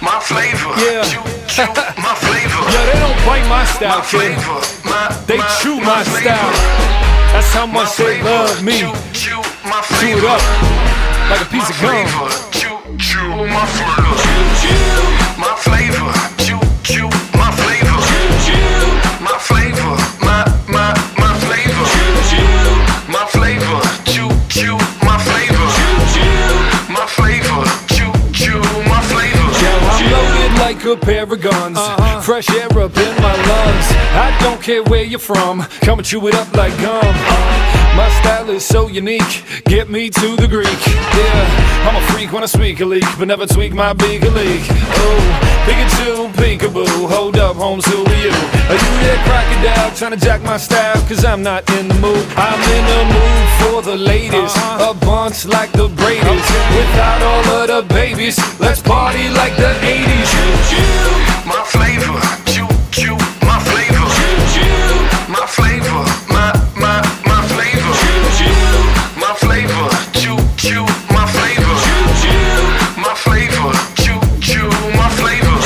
My flavor, yeah. Chew, my flavor. Yo, they don't bite my style, kid. They chew my style. That's how much they love me. Chew it up like a piece of gum. Chew my flavor. My flavor. Chew my flavor. My flavor. My flavor. My flavor. Chew my flavor. My flavor. Like a pair of guns, fresh air up in my lungs. I don't care where you're from, come and chew it up like gum. My style is so unique, get me to the Greek. Yeah, I'm a freak when I speak a leak, but never tweak my beak a leak. Oh, Pikachu, peekaboo, hold up, Holmes, who are you? Are you that crocodile trying to jack my style? Cause I'm not in the mood. I'm in the mood for the ladies, a bunch like the Brady's. Without all of the babies, let's party like the 80s. My flavor, chew, my flavor, my flavor, my flavor, my flavor, chew, my flavor, my flavor, chew, my flavor.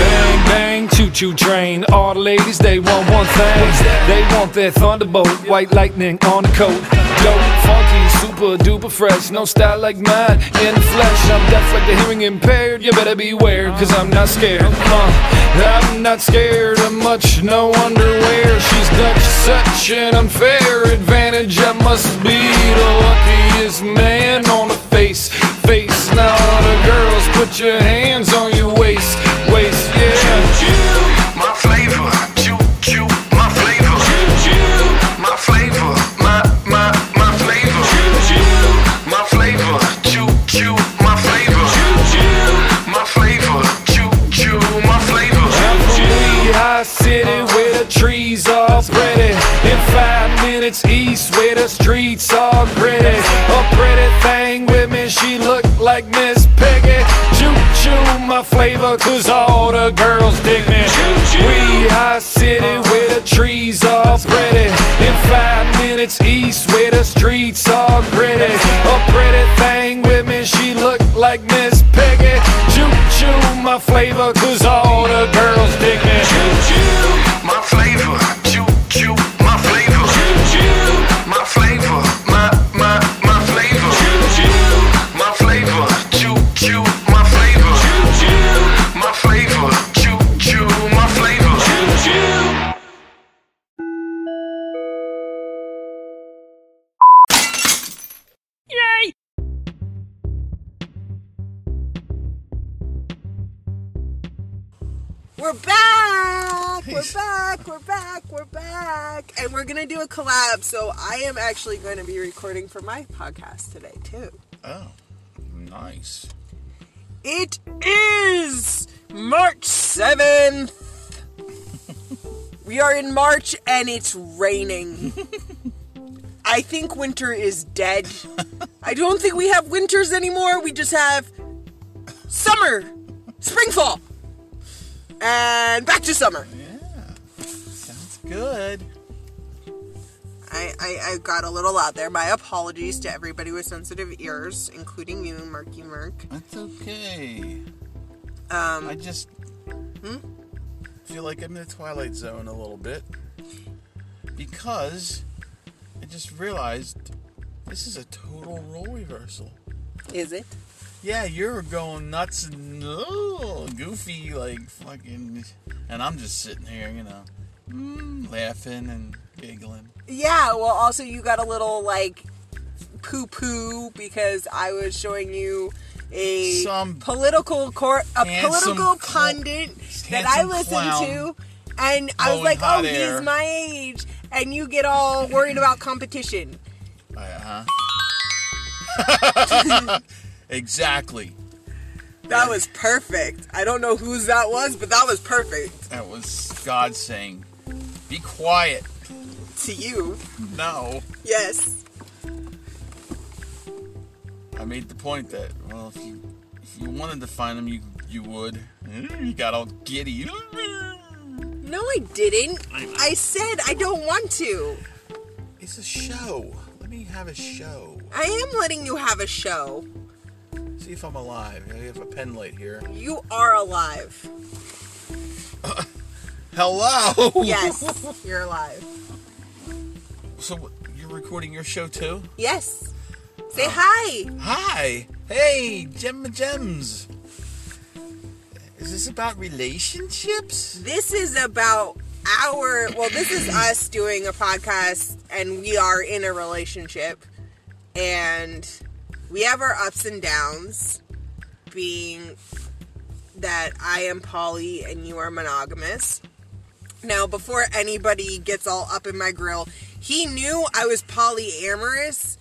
Bang bang, choo-choo train. All the ladies, they want one thing. They want their Thunderbolt, white lightning on the coat. Yo, funky, super duper fresh, no style like mine in the flesh. I'm deaf like the hearing impaired, you better beware, cause I'm not scared. I'm not scared of much, no underwear. She's got such an unfair advantage, I must be the luckiest man on the face. Now all the girls, put your hands on your waist, yeah. Chew, my flavor, chew, my flavor, chew, my flavor, my flavor, chew, my flavor, chew, my flavor, chew, my flavor, chew, my flavor. I'm from Lehigh City where the trees are spreading. In 5 minutes east where the streets are pretty. A pretty thing with me, she looked like Miss Piggy. Chew my flavor, cause all the girls dig me. We high city where the trees are spreading. In 5 minutes east where the streets are pretty. A pretty thing with me, she looked like Miss Piggy. Chew my flavor, cause all the girls dig me. My flavor, chew my flavor, my flavor, my flavor, my flavor, chew my flavor. My flavor, chew, my flavor, chew. Yay! We're back! We're back! And we're gonna do a collab, so I am actually going to be recording for my podcast today, too. Oh, nice. It is March 7th. We are in March and it's raining. I think winter is dead. I don't think we have winters anymore. We just have summer, spring, fall, and back to summer. Yeah, sounds good. I got a little loud there. My apologies to everybody with sensitive ears, including you, Murky Murk. That's okay. I just feel like I'm in the Twilight Zone a little bit. Because I just realized this is a total role reversal. Is it? Yeah, you're going nuts and goofy, like fucking... And I'm just sitting here, you know, laughing and... giggling. Yeah, well, also you got a little, like, poo-poo because I was showing you a political pundit that I listened to, and I was like, oh, he's my age, and you get all worried about competition. Exactly. That was perfect. I don't know whose that was, but that was perfect. That was God saying, be quiet. To you. No. Yes. I made the point that, well, if you wanted to find him, you would. You got all giddy. No, I didn't. I said I don't want to. It's a show. Let me have a show. I am letting you have a show. See if I'm alive. I have a pen light here. You are alive. Hello? Yes, you're alive. So, you're recording your show too? Yes. Say hi. Hi. Hey, Gems. Is this about relationships? This is about this is us doing a podcast, and we are in a relationship, and we have our ups and downs, being that I am poly and you are monogamous. Now, before anybody gets all up in my grill, he knew I was polyamorous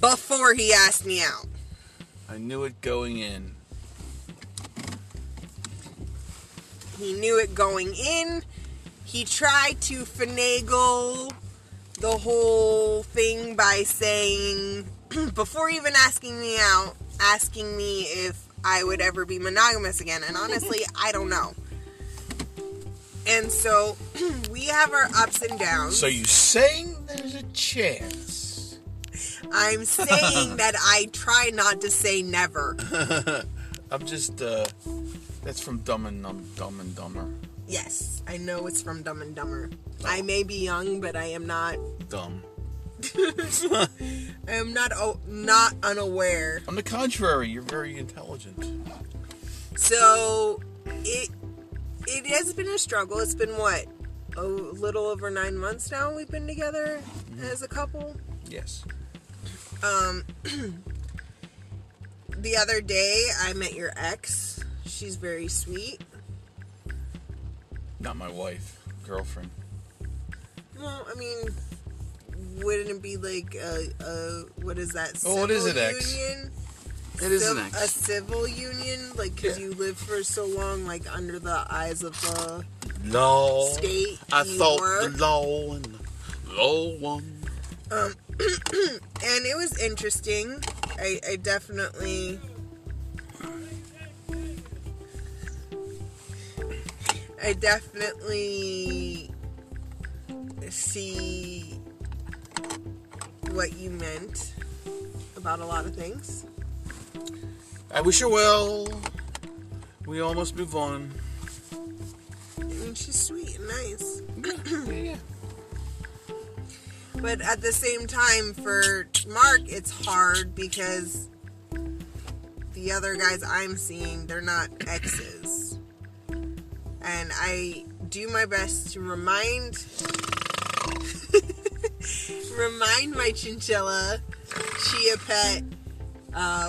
before he asked me out. I knew it going in. He knew it going in. He tried to finagle the whole thing by saying, before even asking me if I would ever be monogamous again. And honestly, I don't know. And so, we have our ups and downs. So you're saying there's a chance? I'm saying that I try not to say never. I'm just, that's from Dumb and Dumber. Yes, I know it's from Dumb and Dumber. Oh. I may be young, but I am not... dumb. I am not unaware. On the contrary, you're very intelligent. So, it has been a struggle. It's been, what, a little over 9 months now we've been together as a couple? Yes. The other day, I met your ex. She's very sweet. Not my wife. Girlfriend. Well, I mean, wouldn't it be like a what is that? Civil what is it, ex? Union? It is an ex. A civil union? Like, because you lived for so long, like, under the eyes of the law. State. I thought the law and the law won. And it was interesting. I definitely... see what you meant about a lot of things. I wish her well. We almost move on. I mean, she's sweet and nice. Yeah. But at the same time, for Mark, it's hard because the other guys I'm seeing, they're not exes. And I do my best to remind my chinchilla, Chia Pet,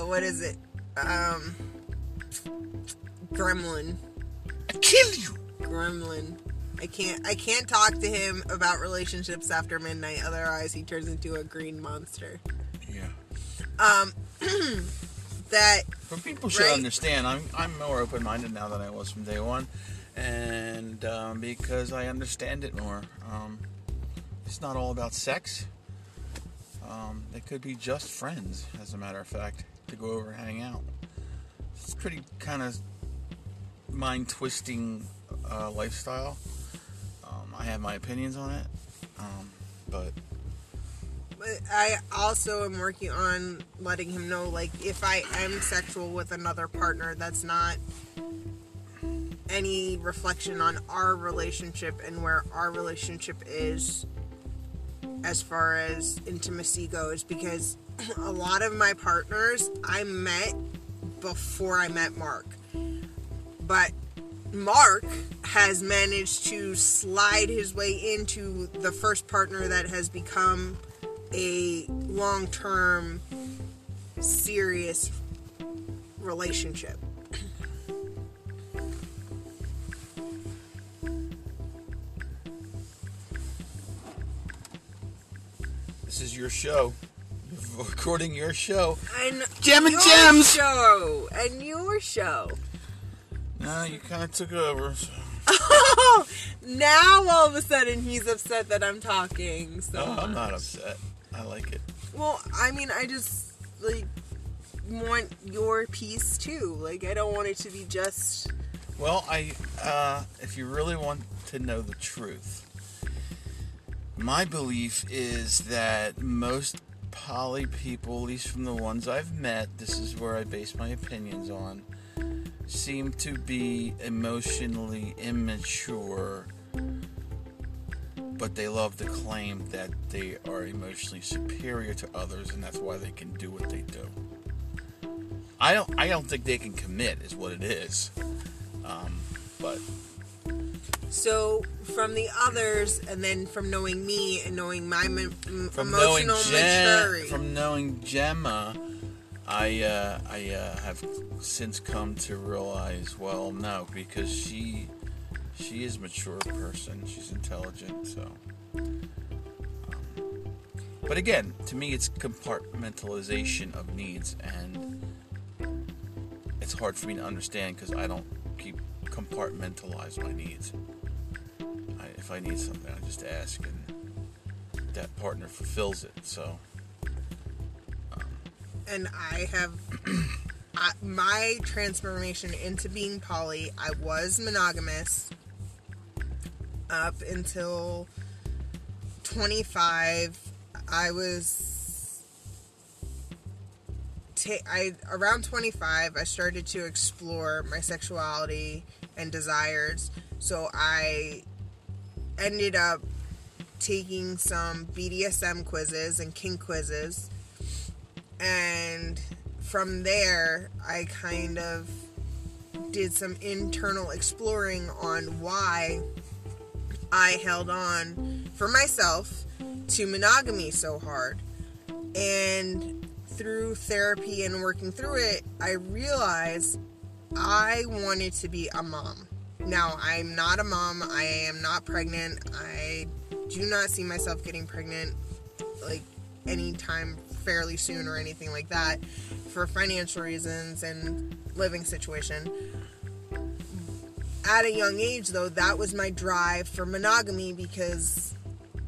what is it? Gremlin. I kill you! Gremlin. I can't talk to him about relationships after midnight, otherwise he turns into a green monster. Yeah. That... But people should understand, I'm more open-minded now than I was from day one. And because I understand it more. It's not all about sex. They could be just friends, as a matter of fact, to go over and hang out. It's pretty kind of mind-twisting lifestyle. I have my opinions on it, but I also am working on letting him know, like, if I am sexual with another partner, that's not any reflection on our relationship and where our relationship is as far as intimacy goes, because a lot of my partners I met before I met Mark, but Mark has managed to slide his way into the first partner that has become a long-term serious relationship. This is your show. You're recording your show. Gems! Show. And your show. No, you kind of took over. So. Oh! Now all of a sudden he's upset that I'm talking. I'm not upset. I like it. Well, I mean, I just, like, want your piece too. Like, I don't want it to be just... Well, if you really want to know the truth... My belief is that most poly people, at least from the ones I've met, this is where I base my opinions on, seem to be emotionally immature, but they love to claim that they are emotionally superior to others, and that's why they can do what they do. I don't think they can commit, is what it is. But so from the others, and then from knowing me and knowing my emotional maturity, from knowing Gemma, I have since come to realize, well, no, because she is a mature person. She's intelligent, so. But again, to me, it's compartmentalization of needs, and it's hard for me to understand because I don't keep compartmentalize my needs. If I need something, I just ask, and that partner fulfills it. So. And I have my transformation into being poly. I was monogamous up until 25. I was around 25. I started to explore my sexuality and desires. So I ended up taking some BDSM quizzes and kink quizzes. And from there, I kind of did some internal exploring on why I held on for myself to monogamy so hard. And through therapy and working through it, I realized I wanted to be a mom. Now, I'm not a mom. I am not pregnant. I do not see myself getting pregnant, like, anytime fairly soon or anything like that, for financial reasons and living situation. At a young age, though, that was my drive for monogamy, because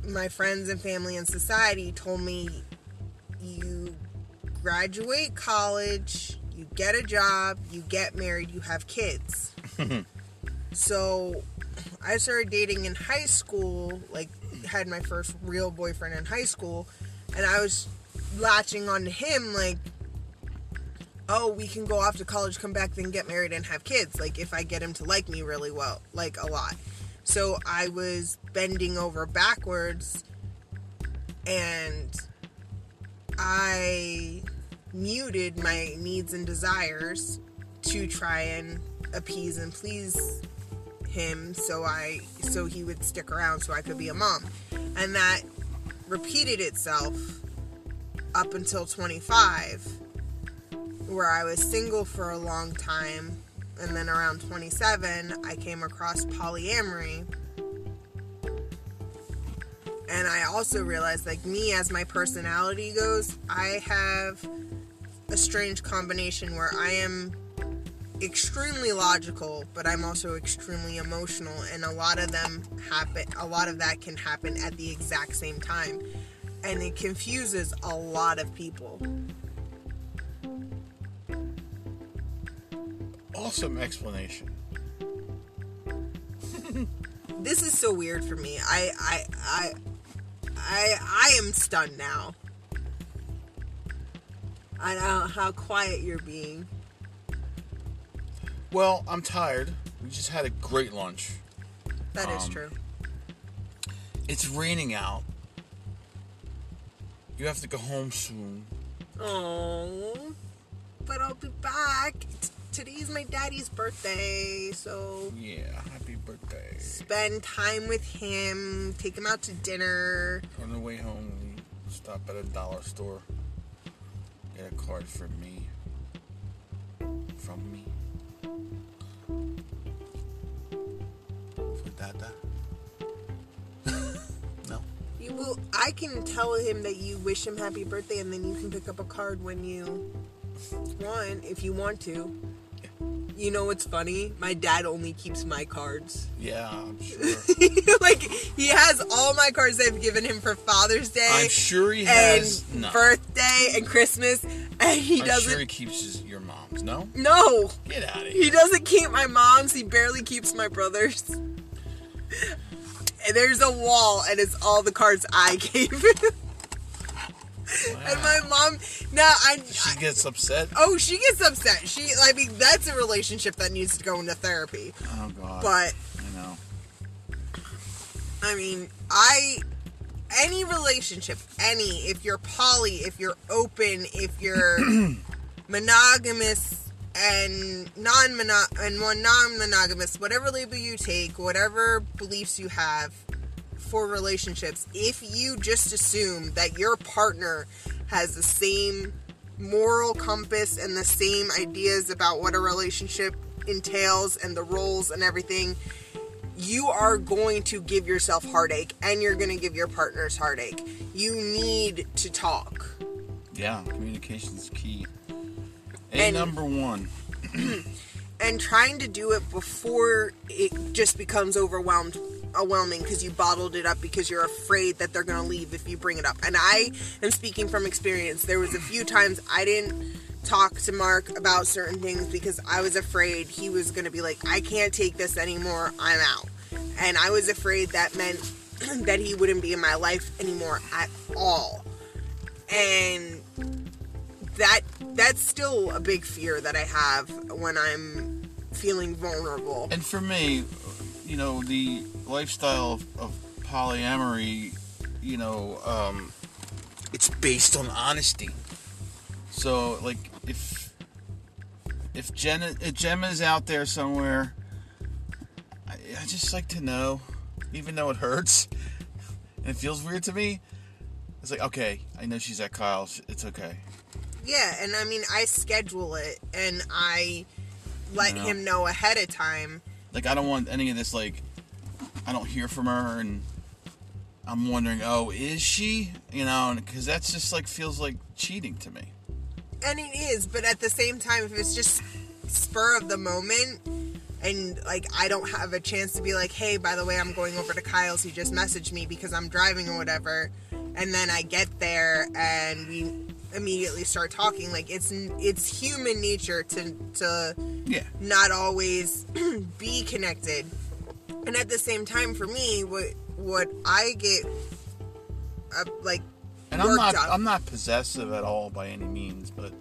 my friends and family and society told me, you graduate college, you get a job, you get married, you have kids. So I started dating in high school, like, had my first real boyfriend in high school, and I was latching on to him like, oh, we can go off to college, come back, then get married and have kids, like, if I get him to like me really well, like, a lot. So I was bending over backwards, and I muted my needs and desires to try and appease and please him, so he would stick around so I could be a mom. And that repeated itself up until 25, where I was single for a long time, and then around 27, I came across polyamory, and I also realized, like, me, as my personality goes, I have a strange combination where I am extremely logical, but I'm also extremely emotional, and a lot of that can happen at the exact same time. And it confuses a lot of people. Awesome explanation. This is so weird for me. I am stunned now. I know how quiet you're being. Well, I'm tired. We just had a great lunch. That is true. It's raining out. You have to go home soon. Oh, but I'll be back. Today's my daddy's birthday, so... Yeah, happy birthday. Spend time with him. Take him out to dinner. On the way home, stop at a dollar store. Get a card for me. From me. For Dada. Well, I can tell him that you wish him happy birthday, and then you can pick up a card when you want, if you want to. Yeah. You know what's funny? My dad only keeps my cards. Yeah, I'm sure. Like, he has all my cards I've given him for Father's Day. I'm sure he has. And no. Birthday and Christmas. And he doesn't. I'm sure he keeps your mom's, no? No. Get out of here. He doesn't keep my mom's. He barely keeps my brother's. And there's a wall, and it's all the cards I gave him. Wow. And my mom, now she gets upset. Oh, she gets upset. I mean, that's a relationship that needs to go into therapy. Oh God. But I know. I mean, any relationship, if you're poly, if you're open, if you're monogamous and non-monogamous, whatever label you take, whatever beliefs you have for relationships, if you just assume that your partner has the same moral compass and the same ideas about what a relationship entails and the roles and everything, you are going to give yourself heartache and you're going to give your partners heartache. You need to talk. Yeah, communication's key. And number one. And trying to do it before it just becomes overwhelming because you bottled it up because you're afraid that they're going to leave if you bring it up. And I am speaking from experience. There was a few times I didn't talk to Mark about certain things because I was afraid he was going to be like, I can't take this anymore, I'm out. And I was afraid that meant that he wouldn't be in my life anymore at all. And that's still a big fear that I have when I'm feeling vulnerable. And for me, you know, the lifestyle of polyamory, you know, it's based on honesty. So, like, if Gemma's out there somewhere, I just like to know, even though it hurts and it feels weird to me. It's like, okay, I know she's at Kyle's. It's okay. Yeah, and I mean, I schedule it, and I let him know ahead of time. Like, I don't want any of this, like, I don't hear from her, and I'm wondering, oh, is she? You know, because that's just, like, feels like cheating to me. And it is, but at the same time, if it's just spur of the moment, and, like, I don't have a chance to be like, hey, by the way, I'm going over to Kyle's, he just messaged me because I'm driving or whatever, and then I get there, and we immediately start talking. Like, it's human nature to not always be connected. And at the same time, for me, what I get like, and I'm not possessive at all by any means, but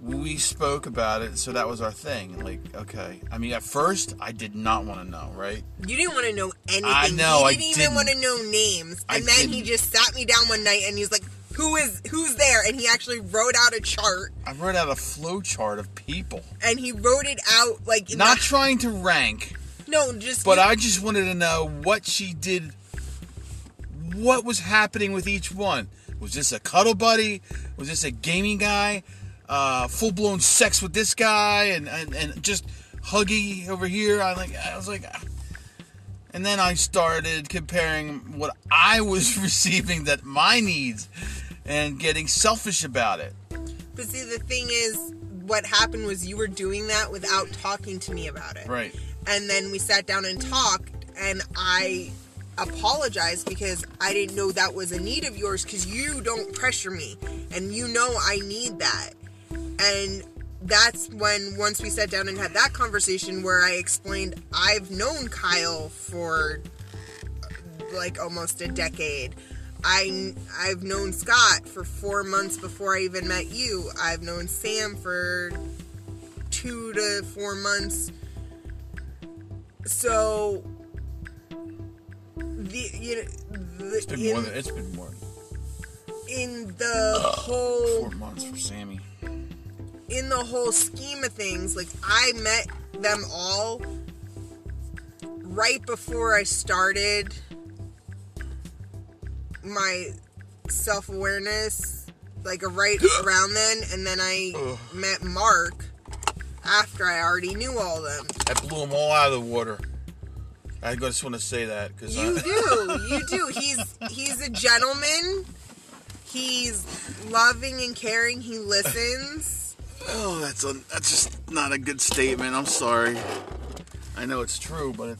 we spoke about it, so that was our thing. Like, okay, I mean, at first I did not want to know, right? You didn't want to know anything. I know. I didn't even want to know names. And then he just sat me down one night and he's like, who's there? And he actually wrote out a chart. I wrote out a flow chart of people. And he wrote it out like... Not trying to rank. No, just... But I just wanted to know what she did. What was happening with each one? Was this a cuddle buddy? Was this a gaming guy? Full-blown sex with this guy? And just huggy over here? I was like... And then I started comparing what I was receiving that my needs... And getting selfish about it. But see, the thing is, what happened was you were doing that without talking to me about it. Right. And then we sat down and talked, and I apologized because I didn't know that was a need of yours because you don't pressure me. And you know I need that. And that's when, once we sat down and had that conversation where I explained, I've known Kyle for like almost a decade. I've known Scott for 4 months before I even met you. I've known Sam for 2 to 4 months. So it's been more. In the whole 4 months for Sammy. In the whole scheme of things, like, I met them all right before I started my self-awareness, like, right around then, and then I met Mark after I already knew all of them. I blew them all out of the water. I just want to say that because you do. He's a gentleman. He's loving and caring. He listens. Oh, that's just not a good statement. I'm sorry. I know it's true, but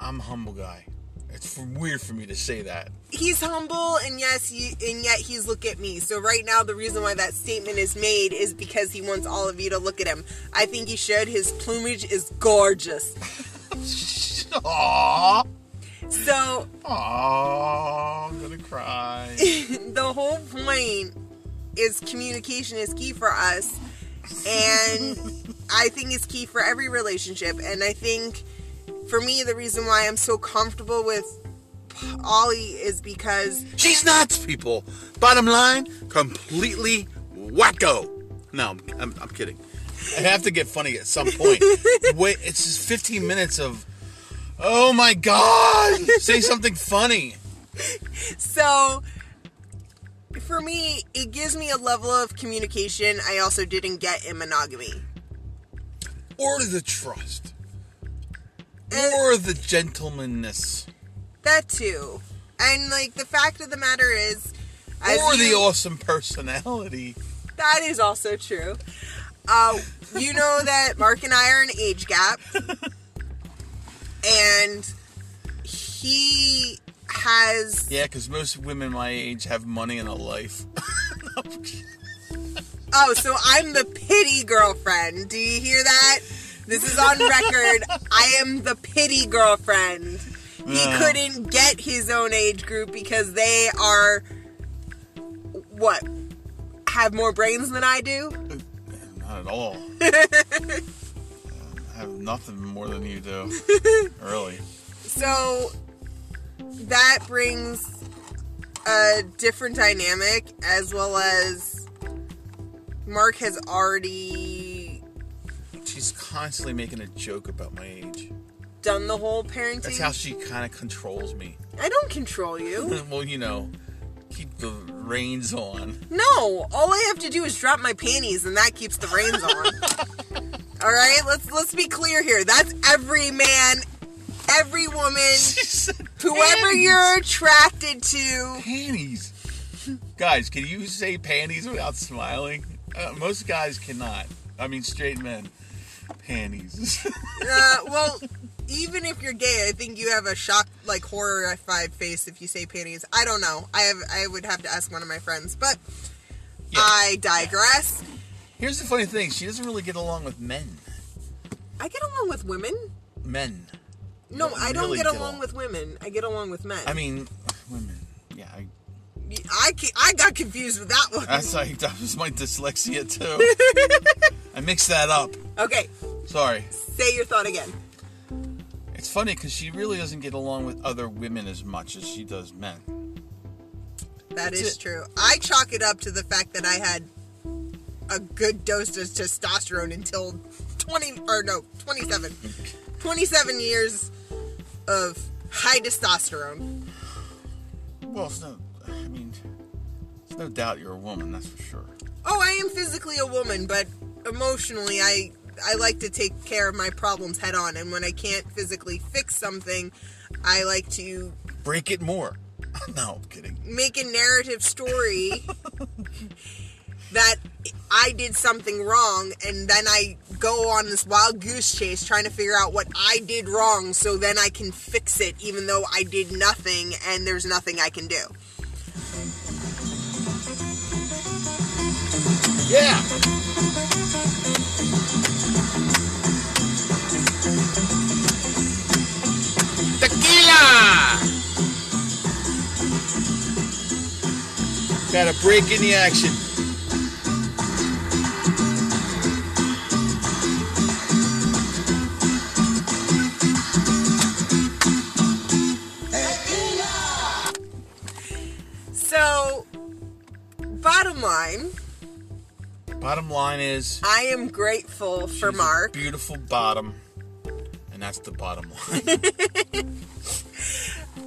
I'm a humble guy. It's weird for me to say that. He's humble, and yes, and yet he's look at me. So right now, the reason why that statement is made is because he wants all of you to look at him. I think he should. His plumage is gorgeous. Aww. So, aww, I'm gonna cry. The whole point is communication is key for us, and I think it's key for every relationship. And I think for me, the reason why I'm so comfortable with Ollie is because she's nuts, people. Bottom line, completely wacko. No, I'm kidding. I have to get funny at some point. Wait, it's just 15 minutes of, oh my God, say something funny. So, for me, it gives me a level of communication I also didn't get in monogamy. Or the trust. And or the gentlemanness. That too. And, like, the fact of the matter is... Or the awesome personality. That is also true. You know that Mark and I are an age gap. And he has... Yeah, because most women my age have money and a life. Oh, so I'm the pity girlfriend. Do you hear that? This is on record. I am the pity girlfriend. No. He couldn't get his own age group because they are... What? Have more brains than I do? Not at all. I have nothing more than you do. Really. So, that brings a different dynamic, as well as Mark has already... She's constantly making a joke about my age. Done the whole parenting? That's how she kind of controls me. I don't control you. Well, you know, keep the reins on. No, all I have to do is drop my panties, and that keeps the reins on. All right, let's be clear here. That's every man, every woman, whoever you're attracted to. Panties. Guys, can you say panties without smiling? Most guys cannot. I mean, straight men. Panties. Well, even if you're gay, I think you have a shocked, like, horrified face if you say panties. I don't know. I would have to ask one of my friends, but yeah. I digress. Yeah. Here's the funny thing. She doesn't really get along with men. I get along with women. Men. No, I don't really get along with women. I get along with men. I mean, women. Yeah. I got confused with that one. That's like, that was my dyslexia, too. I mixed that up. Okay. Sorry. Say your thought again. It's funny because she really doesn't get along with other women as much as she does men. That's true. I chalk it up to the fact that I had a good dose of testosterone until 27. 27 years of high testosterone. Well, it's no doubt you're a woman, that's for sure. Oh, I am physically a woman, but emotionally I like to take care of my problems head on, and when I can't physically fix something, I like to... break it more. No, I'm kidding. Make a narrative story... that I did something wrong, and then I go on this wild goose chase trying to figure out what I did wrong so then I can fix it, even though I did nothing and there's nothing I can do. Yeah! Tequila! Got a break in the action. Bottom line is... I am grateful for Mark. Beautiful bottom. And that's the bottom line.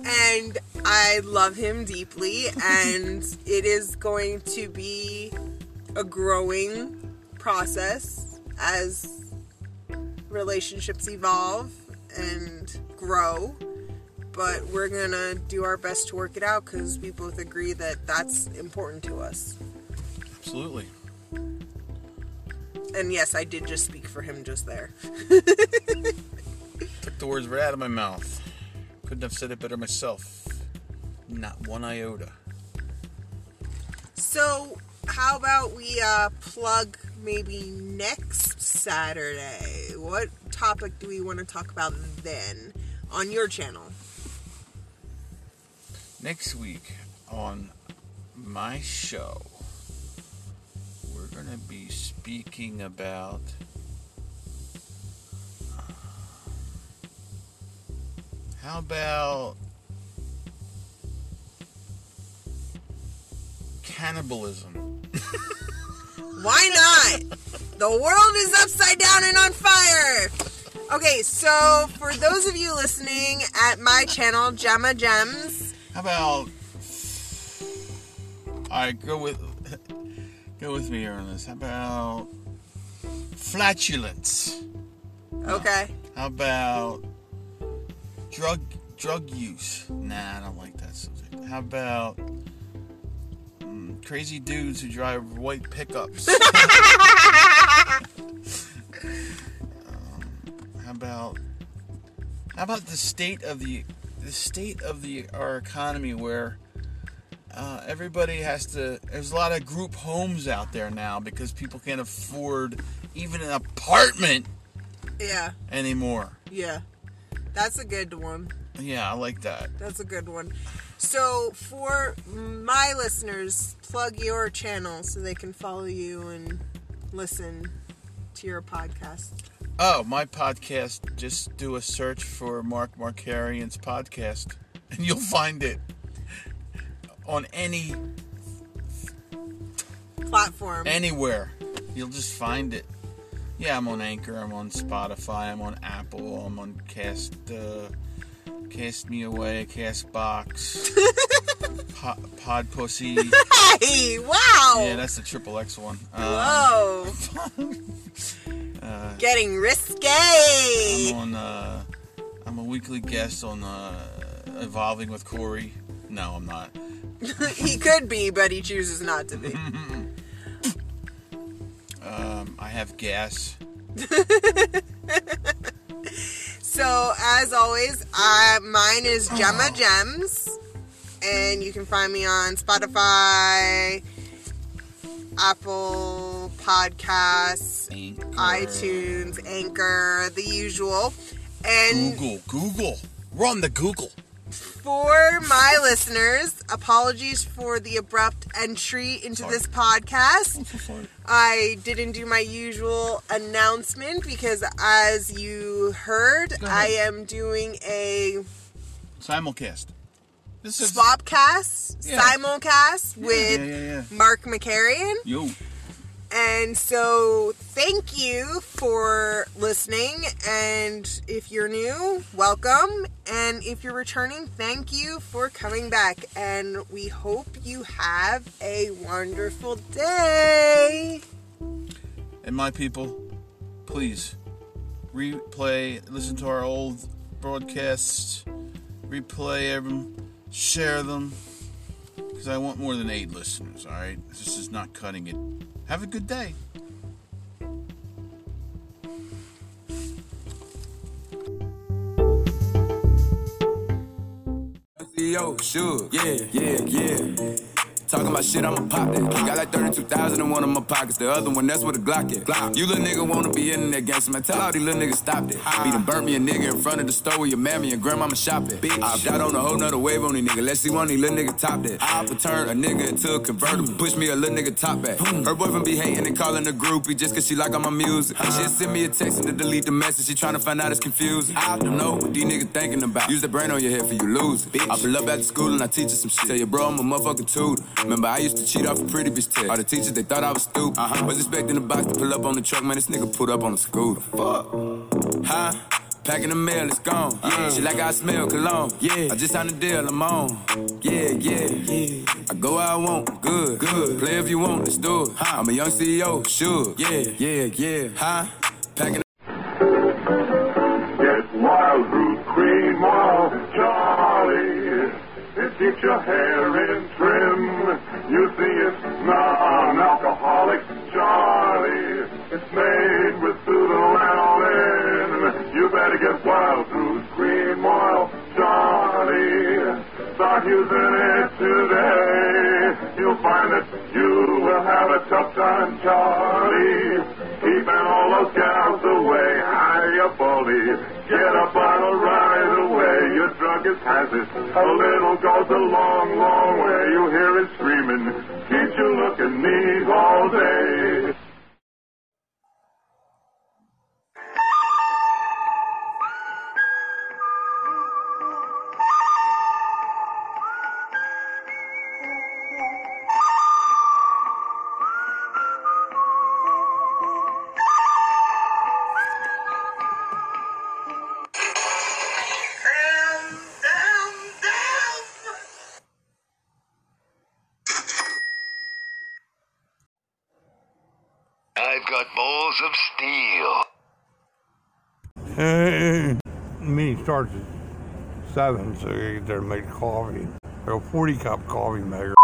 And I love him deeply. And it is going to be a growing process as relationships evolve and grow. But we're going to do our best to work it out because we both agree that that's important to us. Absolutely. And yes, I did just speak for him just there. Took the words right out of my mouth. Couldn't have said it better myself. Not one iota. So, how about we plug maybe next Saturday? What topic do we want to talk about then on your channel? Next week on my show, we're going to be speaking about how about cannibalism? Why not? The world is upside down and on fire. Okay, so for those of you listening at my channel, Gemma Gems, how about go with me on this? How about flatulence? Okay. How about drug use? Nah, I don't like that subject. How about crazy dudes who drive white pickups? How about the state of our economy, where everybody has to. There's a lot of group homes out there now because people can't afford even an apartment. Yeah. Anymore. Yeah. That's a good one. Yeah, I like that. That's a good one. So, for my listeners, plug your channel so they can follow you and listen to your podcast. Oh, my podcast, just do a search for Mark Markarian's podcast, and you'll find it on any platform. Anywhere. You'll just find it. Yeah, I'm on Anchor, I'm on Spotify, I'm on Apple, I'm on Cast Me Away, Castbox, Pod Pussy. Hey, wow! Yeah, that's the XXX one. Whoa! Getting risque! I'm a weekly guest on Evolving with Corey. No, I'm not. He could be, but he chooses not to be. I have gas. So, as always, mine is Gemma Gems. And you can find me on Spotify, Apple Podcasts, Anchor. iTunes, Anchor, the usual. And Google. We're on the Google. For my listeners, apologies for the abrupt entry into this podcast. I didn't do my usual announcement because, as you heard, I am doing a simulcast. This is swapcast, yeah. Simulcast with Mark Markarian. Yo. And so, thank you for listening, and if you're new, welcome, and if you're returning, thank you for coming back, and we hope you have a wonderful day. And my people, please, listen to our old broadcasts, replay them, share them, because I want more than 8 listeners, alright? This is not cutting it. Have a good day. CEO, sure, yeah. Talking about shit, I'ma pop that. Got like 32,000 in one of my pockets. The other one, that's where the Glock at. Glock. You little nigga wanna be in that gangster, man. Tell all these little niggas stop that. Beat and burnt me a nigga in front of the store where your mammy and grandmama shopping. Bitch, I got on a whole nother wave on these niggas. Let's see one of these little niggas top that. I turn a nigga into a convertible. Push me a little nigga top back. Her boyfriend be hating and calling a groupie just cause she like all my music. She send me a text and to delete the message. She tryna find out it's confusing. I don't know what these niggas thinking about. Use the brain on your head for you lose it. Bitch. I pull up after school and I teach her some shit. Tell your bro I'm a motherfucking tutor. Remember, I used to cheat off a pretty bitch test. All the teachers, they thought I was stupid. Was expecting the box to pull up on the truck, man. This nigga pulled up on the scooter. Fuck. Huh? Packing the mail, it's gone. Yeah. She like I smell cologne. Yeah. I just signed a deal, I'm on. Yeah. I go where I want, good. Play if you want, let's do it. I'm a young CEO, sure. Yeah. Huh? Packing. Get wild, root cream, wild, Charlie. Keep your hair in trim. You see, it's non-alcoholic, Charlie. It's made with pseudolanolin. You better get wild through cream oil, Charlie. Start using it today. You'll find that you will have a tough time, Charlie. Keeping all those gals away. Hiya, Baldy. Get a bottle right away. your druggist has it. A little goes a long, long way. You hear it screaming, keeps you looking neat all day. I've got balls of steel. Meeting starts at 7, so you get there and make coffee. A 40-cup coffee maker.